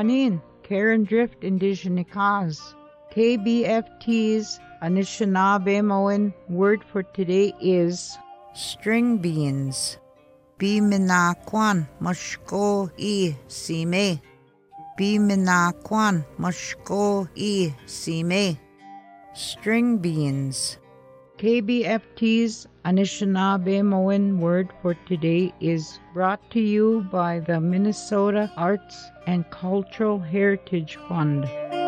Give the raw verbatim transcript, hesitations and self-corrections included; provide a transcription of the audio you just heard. on in. Care and drift Anishinaabemowin. K B F T's Anishinaabemowin word for today is string beans. Biiminakwan mashko'e simae. Biiminakwan mashko'e simae. String beans. K B F T's Anishinaabemowin word for today is brought to you by the Minnesota Arts and Cultural Heritage Fund.